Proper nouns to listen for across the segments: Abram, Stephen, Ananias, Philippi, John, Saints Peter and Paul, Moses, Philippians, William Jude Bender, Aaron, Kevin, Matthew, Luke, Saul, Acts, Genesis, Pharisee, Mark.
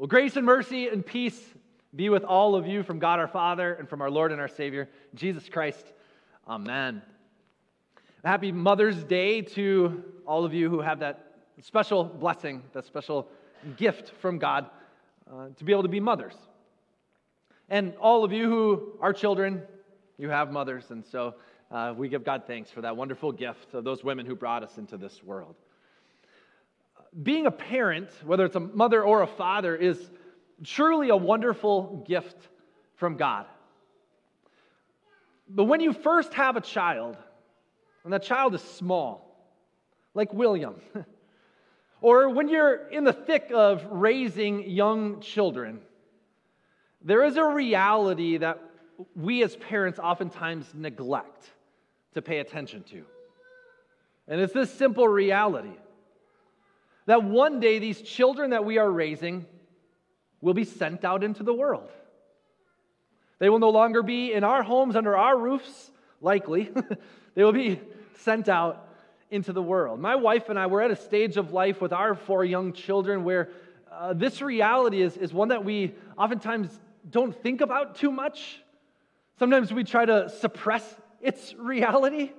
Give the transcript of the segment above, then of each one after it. Well, grace and mercy and peace be with all of you from God our Father and from our Lord and our Savior, Jesus Christ. Amen. Happy Mother's Day to all of you who have that special blessing, that special gift from God to be able to be mothers. And all of you who are children, you have mothers, and so we give God thanks for that wonderful gift of those women who brought us into this world. Being a parent, whether it's a mother or a father, is truly a wonderful gift from God. But when you first have a child, and that child is small, like William, or when you're in the thick of raising young children, there is a reality that we as parents oftentimes neglect to pay attention to. And it's this simple reality that one day these children that we are raising will be sent out into the world. They will no longer be in our homes under our roofs, likely. They will be sent out into the world. My wife and I, we're at a stage of life with our four young children where this reality is one that we oftentimes don't think about too much. Sometimes we try to suppress its reality.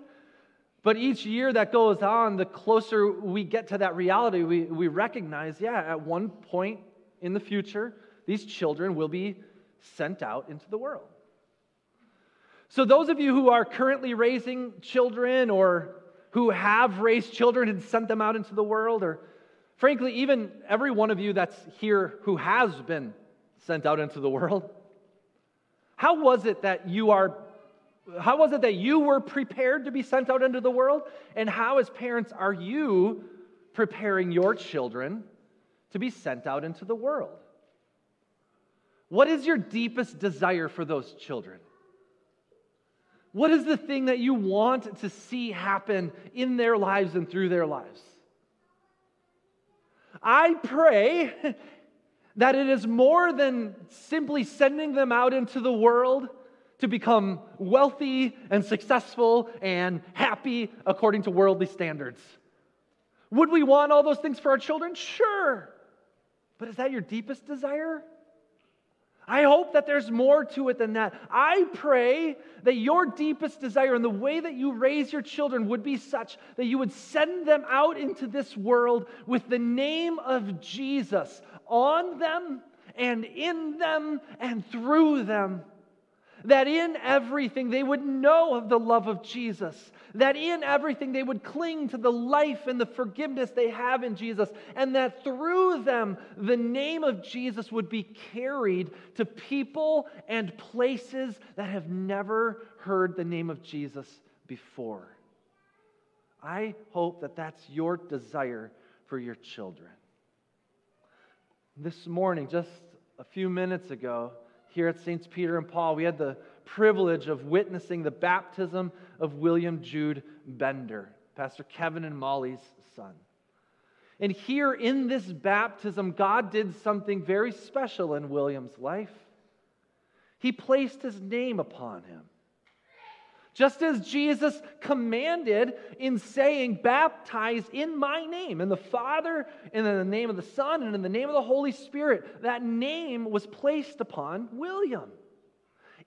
But each year that goes on, the closer we get to that reality, we recognize, at one point in the future, these children will be sent out into the world. So those of you who are currently raising children or who have raised children and sent them out into the world, or frankly, even every one of you that's here who has been sent out into the world, how was it that you were prepared to be sent out into the world? And how, as parents, are you preparing your children to be sent out into the world? What is your deepest desire for those children? What is the thing that you want to see happen in their lives and through their lives? I pray that it is more than simply sending them out into the world to become wealthy and successful and happy according to worldly standards. Would we want all those things for our children? Sure. But is that your deepest desire? I hope that there's more to it than that. I pray that your deepest desire and the way that you raise your children would be such that you would send them out into this world with the name of Jesus on them and in them and through them. That in everything they would know of the love of Jesus. That in everything they would cling to the life and the forgiveness they have in Jesus. And that through them, the name of Jesus would be carried to people and places that have never heard the name of Jesus before. I hope that that's your desire for your children. This morning, just a few minutes ago, here at Saints Peter and Paul, we had the privilege of witnessing the baptism of William Jude Bender, Pastor Kevin and Molly's son. And here in this baptism, God did something very special in William's life. He placed his name upon him. Just as Jesus commanded in saying, baptize in my name, in the Father, and in the name of the Son, and in the name of the Holy Spirit, that name was placed upon William.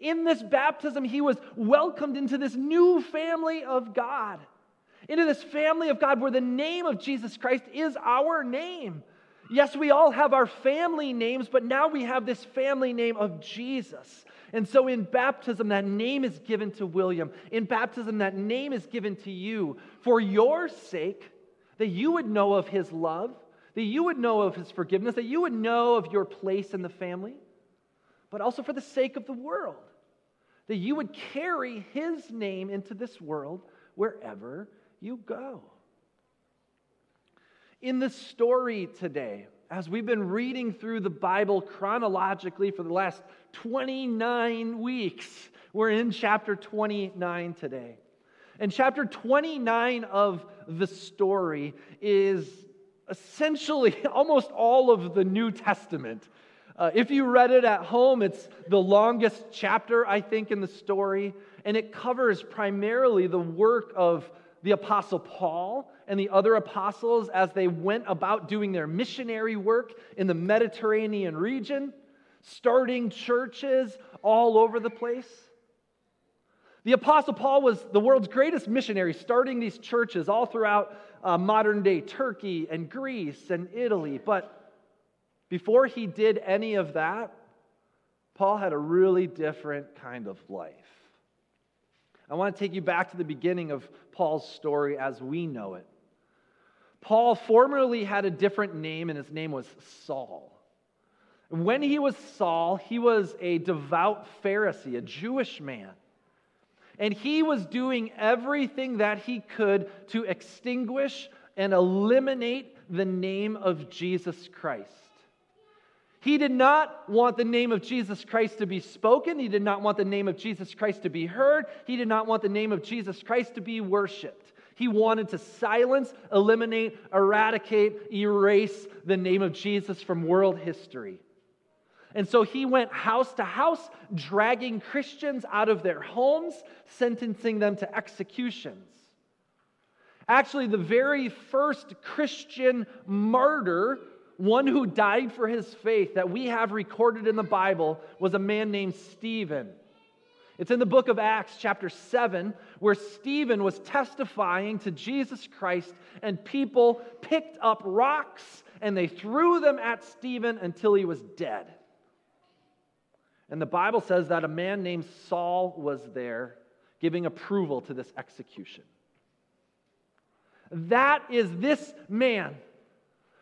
In this baptism, he was welcomed into this new family of God, into this family of God where the name of Jesus Christ is our name. Yes, we all have our family names, but now we have this family name of Jesus. And so in baptism, that name is given to William. In baptism, that name is given to you for your sake, that you would know of his love, that you would know of his forgiveness, that you would know of your place in the family, but also for the sake of the world, that you would carry his name into this world wherever you go. In the story today, as we've been reading through the Bible chronologically for the last 29 weeks, we're in chapter 29 today. And chapter 29 of the story is essentially almost all of the New Testament. If you read it at home, it's the longest chapter, I think, in the story, and it covers primarily the work of the Apostle Paul and the other apostles as they went about doing their missionary work in the Mediterranean region, starting churches all over the place. The Apostle Paul was the world's greatest missionary, starting these churches all throughout modern-day Turkey and Greece and Italy. But before he did any of that, Paul had a really different kind of life. I want to take you back to the beginning of Paul's story as we know it. Paul formerly had a different name, and his name was Saul. When he was Saul, he was a devout Pharisee, a Jewish man. And he was doing everything that he could to extinguish and eliminate the name of Jesus Christ. He did not want the name of Jesus Christ to be spoken. He did not want the name of Jesus Christ to be heard. He did not want the name of Jesus Christ to be worshipped. He wanted to silence, eliminate, eradicate, erase the name of Jesus from world history. And so he went house to house, dragging Christians out of their homes, sentencing them to executions. Actually, the very first Christian martyr, one who died for his faith that we have recorded in the Bible, was a man named Stephen. It's in the book of Acts, chapter 7, where Stephen was testifying to Jesus Christ, and people picked up rocks and they threw them at Stephen until he was dead. And the Bible says that a man named Saul was there giving approval to this execution. That is this man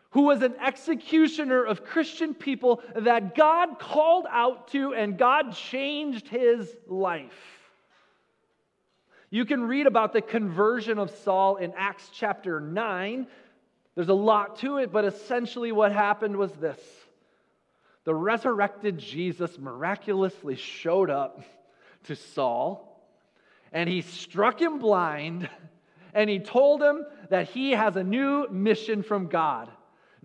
who was an executioner of Christian people that God called out to, and God changed his life. You can read about the conversion of Saul in Acts chapter 9. There's a lot to it, but essentially what happened was this. The resurrected Jesus miraculously showed up to Saul, and he struck him blind, and he told him that he has a new mission from God.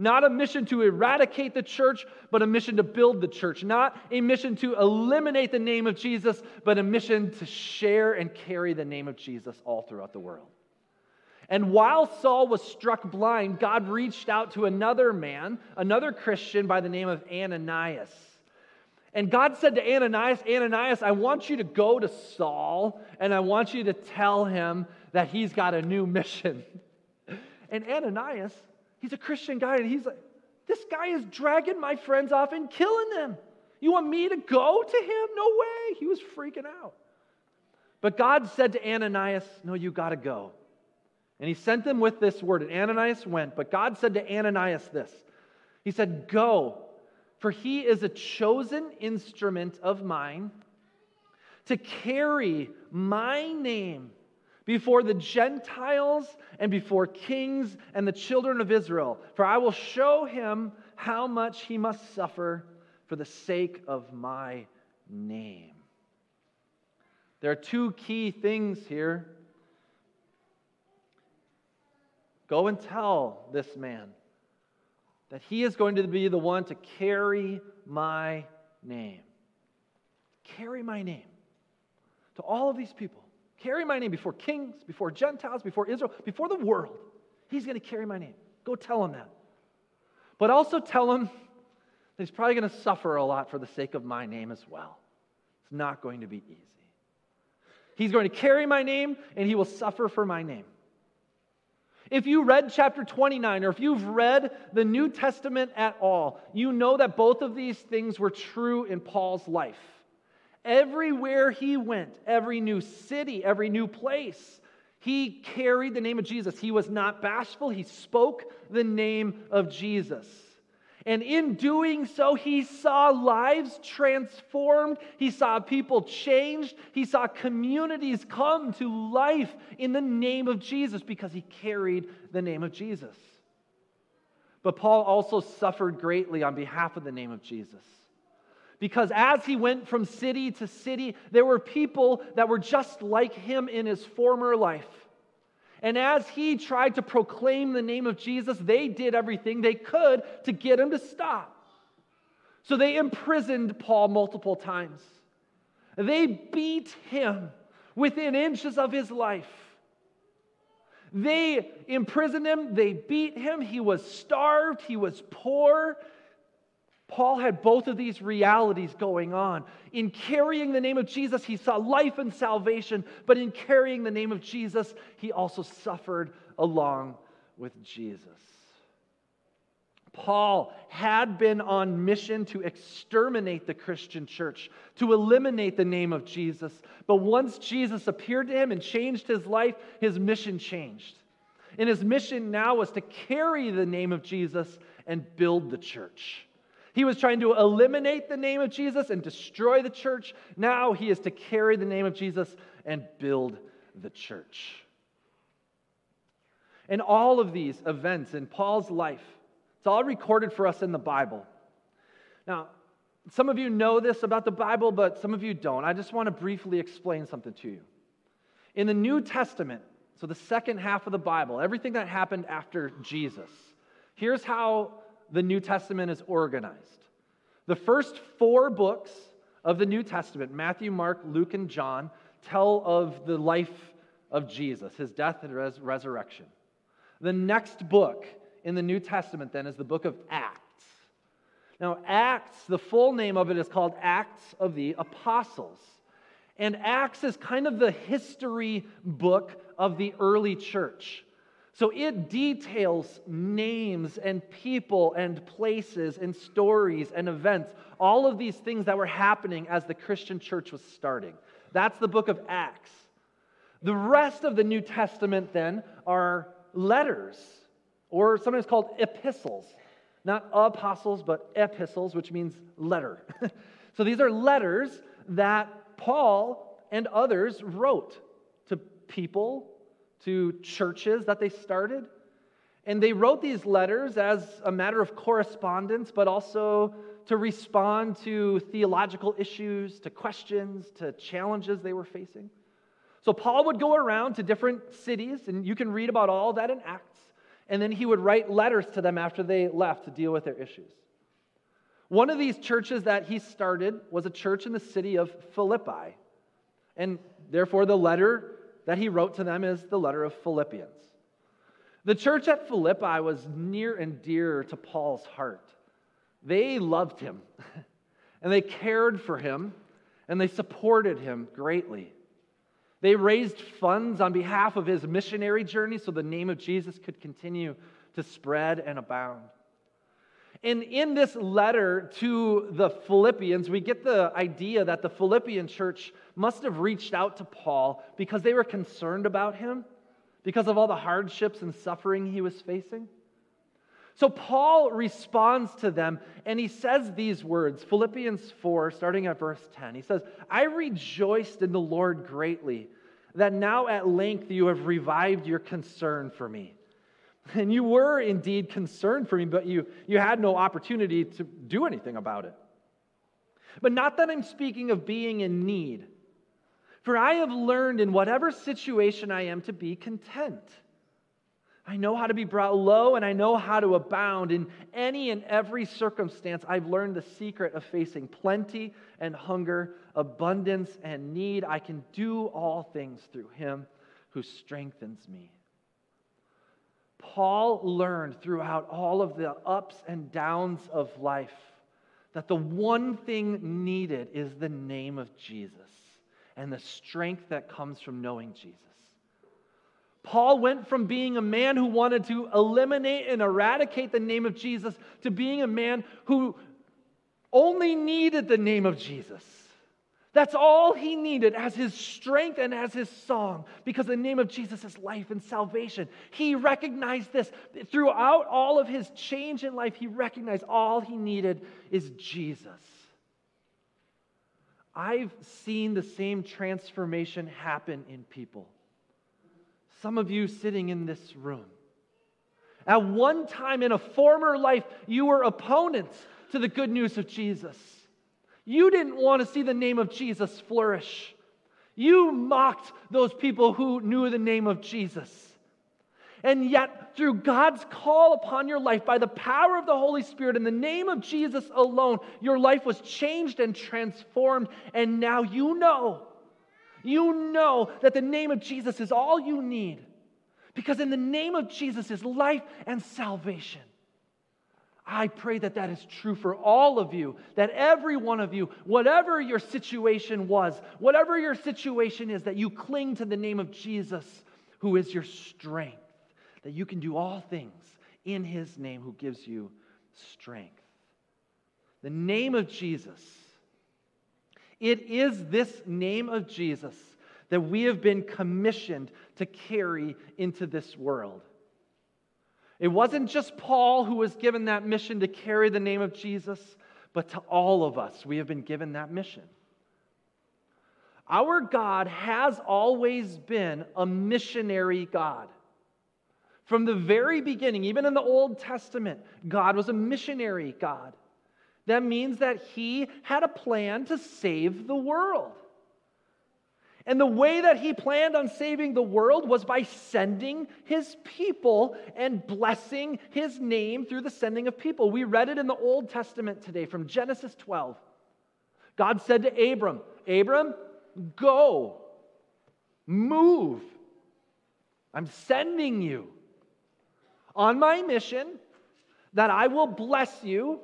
Not a mission to eradicate the church, but a mission to build the church. Not a mission to eliminate the name of Jesus, but a mission to share and carry the name of Jesus all throughout the world. And while Saul was struck blind, God reached out to another man, another Christian by the name of Ananias. And God said to Ananias, "Ananias, I want you to go to Saul, and I want you to tell him that he's got a new mission." And Ananias, he's a Christian guy, and he's like, "This guy is dragging my friends off and killing them. You want me to go to him? No way." He was freaking out. But God said to Ananias, "No, you got to go." And he sent them with this word, and Ananias went. But God said to Ananias this. He said, "Go, for he is a chosen instrument of mine to carry my name before the Gentiles and before kings and the children of Israel. For I will show him how much he must suffer for the sake of my name." There are two key things here. Go and tell this man that he is going to be the one to carry my name. Carry my name to all of these people. Carry my name before kings, before Gentiles, before Israel, before the world. He's going to carry my name. Go tell him that. But also tell him that he's probably going to suffer a lot for the sake of my name as well. It's not going to be easy. He's going to carry my name, and he will suffer for my name. If you read chapter 29, or if you've read the New Testament at all, you know that both of these things were true in Paul's life. Everywhere he went, every new city, every new place, he carried the name of Jesus. He was not bashful. He spoke the name of Jesus. And in doing so, he saw lives transformed. He saw people changed. He saw communities come to life in the name of Jesus because he carried the name of Jesus. But Paul also suffered greatly on behalf of the name of Jesus, because as he went from city to city, there were people that were just like him in his former life. And as he tried to proclaim the name of Jesus, they did everything they could to get him to stop. So they imprisoned Paul multiple times. They beat him within inches of his life. They imprisoned him. They beat him. He was starved. He was poor. Paul had both of these realities going on. In carrying the name of Jesus, he saw life and salvation, but in carrying the name of Jesus, he also suffered along with Jesus. Paul had been on mission to exterminate the Christian church, to eliminate the name of Jesus. But once Jesus appeared to him and changed his life, his mission changed. And his mission now was to carry the name of Jesus and build the church. He was trying to eliminate the name of Jesus and destroy the church. Now he is to carry the name of Jesus and build the church. And all of these events in Paul's life, it's all recorded for us in the Bible. Now, some of you know this about the Bible, but some of you don't. I just want to briefly explain something to you. In the New Testament, so the second half of the Bible, everything that happened after Jesus, here's how the New Testament is organized. The first four books of the New Testament, Matthew, Mark, Luke, and John, tell of the life of Jesus, his death and resurrection. The next book in the New Testament, then, is the book of Acts. Now, Acts, the full name of it is called Acts of the Apostles. And Acts is kind of the history book of the early church. So it details names and people and places and stories and events, all of these things that were happening as the Christian church was starting. That's the book of Acts. The rest of the New Testament, then, are letters, or sometimes called epistles. Not apostles, but epistles, which means letter. So these are letters that Paul and others wrote to people, to churches that they started. And they wrote these letters as a matter of correspondence, but also to respond to theological issues, to questions, to challenges they were facing. So Paul would go around to different cities, and you can read about all that in Acts. And then he would write letters to them after they left to deal with their issues. One of these churches that he started was a church in the city of Philippi. And therefore, the letter that he wrote to them is the letter of Philippians. The church at Philippi was near and dear to Paul's heart. They loved him, and they cared for him, and they supported him greatly. They raised funds on behalf of his missionary journey so the name of Jesus could continue to spread and abound. And in this letter to the Philippians, we get the idea that the Philippian church must have reached out to Paul because they were concerned about him, because of all the hardships and suffering he was facing. So Paul responds to them, and he says these words, Philippians 4, starting at verse 10. He says, "I rejoiced in the Lord greatly, that now at length you have revived your concern for me. And you were indeed concerned for me, but you had no opportunity to do anything about it. But not that I'm speaking of being in need, for I have learned in whatever situation I am to be content. I know how to be brought low, and I know how to abound. In any and every circumstance, I've learned the secret of facing plenty and hunger, abundance and need. I can do all things through him who strengthens me." Paul learned throughout all of the ups and downs of life that the one thing needed is the name of Jesus and the strength that comes from knowing Jesus. Paul went from being a man who wanted to eliminate and eradicate the name of Jesus to being a man who only needed the name of Jesus. That's all he needed as his strength and as his song, because the name of Jesus is life and salvation. He recognized this. Throughout all of his change in life, he recognized all he needed is Jesus. I've seen the same transformation happen in people. Some of you sitting in this room. At one time in a former life, you were opponents to the good news of Jesus. You didn't want to see the name of Jesus flourish. You mocked those people who knew the name of Jesus. And yet, through God's call upon your life, by the power of the Holy Spirit, in the name of Jesus alone, your life was changed and transformed, and now you know that the name of Jesus is all you need. Because in the name of Jesus is life and salvation. I pray that that is true for all of you, that every one of you, whatever your situation was, whatever your situation is, that you cling to the name of Jesus, who is your strength, that you can do all things in His name who gives you strength. The name of Jesus. It is this name of Jesus that we have been commissioned to carry into this world. It wasn't just Paul who was given that mission to carry the name of Jesus, but to all of us, we have been given that mission. Our God has always been a missionary God. From the very beginning, even in the Old Testament, God was a missionary God. That means that He had a plan to save the world. And the way that He planned on saving the world was by sending His people and blessing His name through the sending of people. We read it in the Old Testament today from Genesis 12. God said to Abram, Abram, go, move. I'm sending you on my mission that I will bless you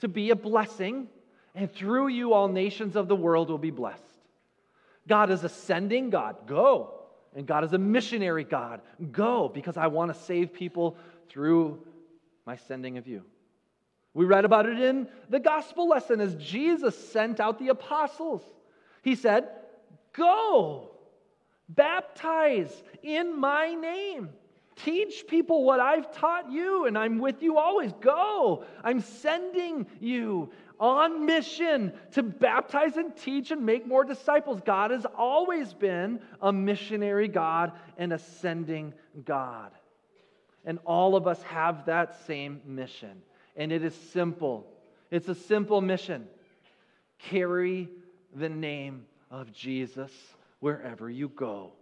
to be a blessing, and through you all nations of the world will be blessed. God is a sending God, go. And God is a missionary God, go, because I want to save people through my sending of you. We read about it in the gospel lesson as Jesus sent out the apostles. He said, go, baptize in my name. Teach people what I've taught you, and I'm with you always. Go, I'm sending you on mission to baptize and teach and make more disciples. God has always been a missionary God and a sending God. And all of us have that same mission. And it is simple. It's a simple mission. Carry the name of Jesus wherever you go.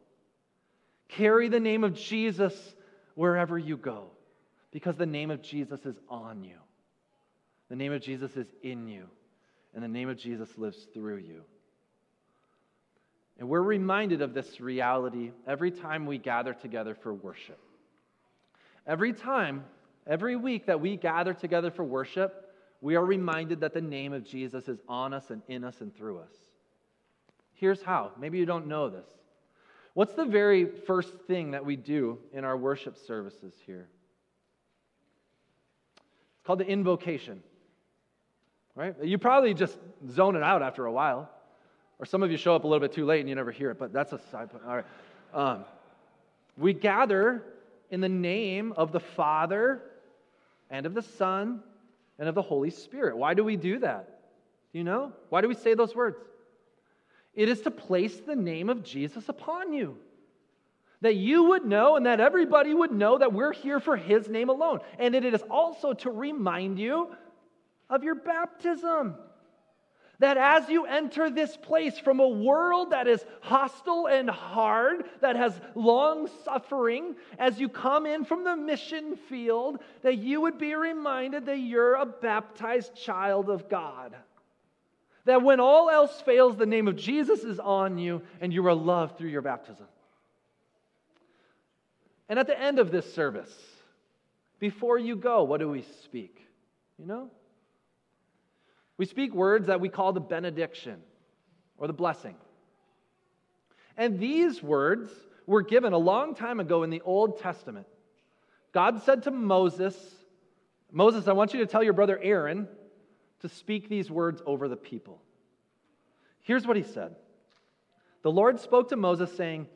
Carry the name of Jesus wherever you go, because the name of Jesus is on you. The name of Jesus is in you, and the name of Jesus lives through you. And we're reminded of this reality every time we gather together for worship. Every time, every week that we gather together for worship, we are reminded that the name of Jesus is on us and in us and through us. Here's how. Maybe you don't know this. What's the very first thing that we do in our worship services here? It's called the invocation, right? You probably just zone it out after a while, or some of you show up a little bit too late and you never hear it, but that's a side point. All right. We gather in the name of the Father and of the Son and of the Holy Spirit. Why do we do that? Do you know? Why do we say those words? It is to place the name of Jesus upon you, that you would know and that everybody would know that we're here for His name alone. And it is also to remind you of your baptism, that as you enter this place from a world that is hostile and hard, that has long suffering, as you come in from the mission field, that you would be reminded that you're a baptized child of God. That when all else fails, the name of Jesus is on you, and you are loved through your baptism. And at the end of this service, before you go, what do we speak? You know? We speak words that we call the benediction, or the blessing. And these words were given a long time ago in the Old Testament. God said to Moses, Moses, I want you to tell your brother Aaron to speak these words over the people. Here's what he said. The Lord spoke to Moses, saying,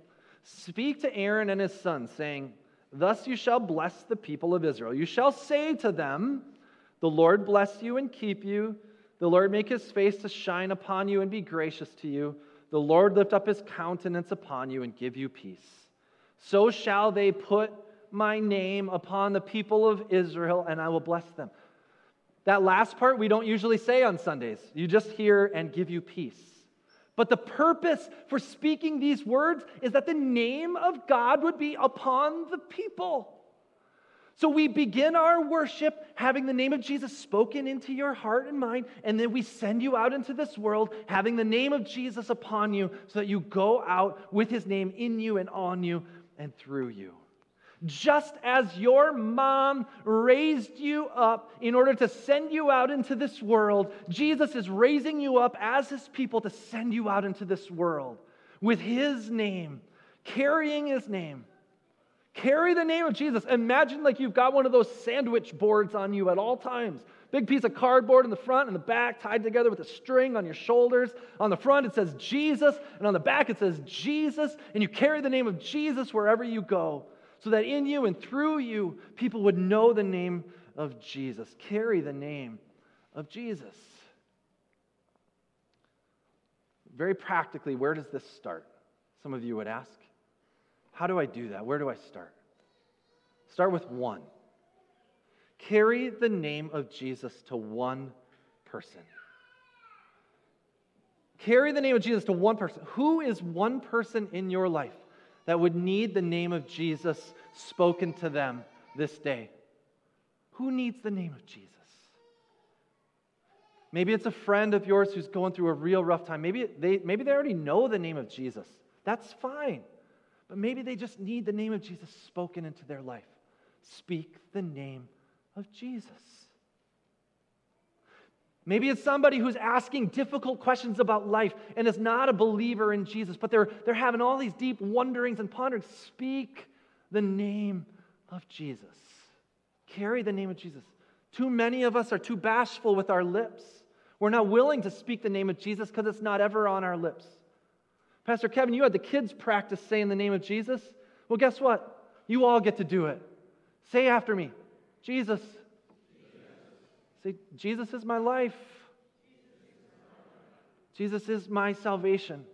speak to Aaron and his sons, saying, thus you shall bless the people of Israel. You shall say to them, the Lord bless you and keep you. The Lord make His face to shine upon you and be gracious to you. The Lord lift up His countenance upon you and give you peace. So shall they put my name upon the people of Israel, and I will bless them. That last part we don't usually say on Sundays. You just hear and give you peace. But the purpose for speaking these words is that the name of God would be upon the people. So we begin our worship having the name of Jesus spoken into your heart and mind, and then we send you out into this world having the name of Jesus upon you so that you go out with His name in you and on you and through you. Just as your mom raised you up in order to send you out into this world, Jesus is raising you up as his people to send you out into this world with his name, carrying his name. Carry the name of Jesus. Imagine like you've got one of those sandwich boards on you at all times. Big piece of cardboard in the front and the back, tied together with a string on your shoulders. On the front, it says Jesus, and on the back, it says Jesus, and you carry the name of Jesus wherever you go, so that in you and through you, people would know the name of Jesus. Carry the name of Jesus. Very practically, where does this start? Some of you would ask. How do I do that? Where do I start? Start with one. Carry the name of Jesus to one person. Carry the name of Jesus to one person. Who is one person in your life that would need the name of Jesus spoken to them this day? Who needs the name of Jesus? Maybe it's a friend of yours who's going through a real rough time. Maybe they already know the name of Jesus. That's fine. But maybe they just need the name of Jesus spoken into their life. Speak the name of Jesus. Maybe it's somebody who's asking difficult questions about life and is not a believer in Jesus, but they're having all these deep wonderings and ponderings. Speak the name of Jesus. Carry the name of Jesus. Too many of us are too bashful with our lips. We're not willing to speak the name of Jesus because it's not ever on our lips. Pastor Kevin, you had the kids practice saying the name of Jesus. Well, guess what? You all get to do it. Say after me, Jesus. Say, Jesus is my life. Jesus is my salvation.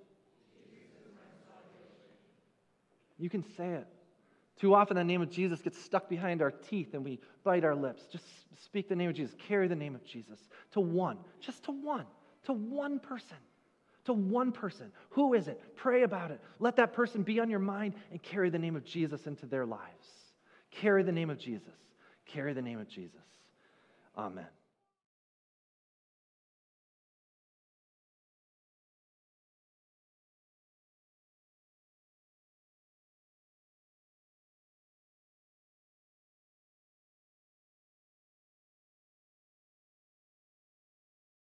You can say it. Too often the name of Jesus gets stuck behind our teeth and we bite our lips. Just speak the name of Jesus. Carry the name of Jesus to one, just to one person. To one person. Who is it? Pray about it. Let that person be on your mind and carry the name of Jesus into their lives. Carry the name of Jesus. Carry the name of Jesus. Amen.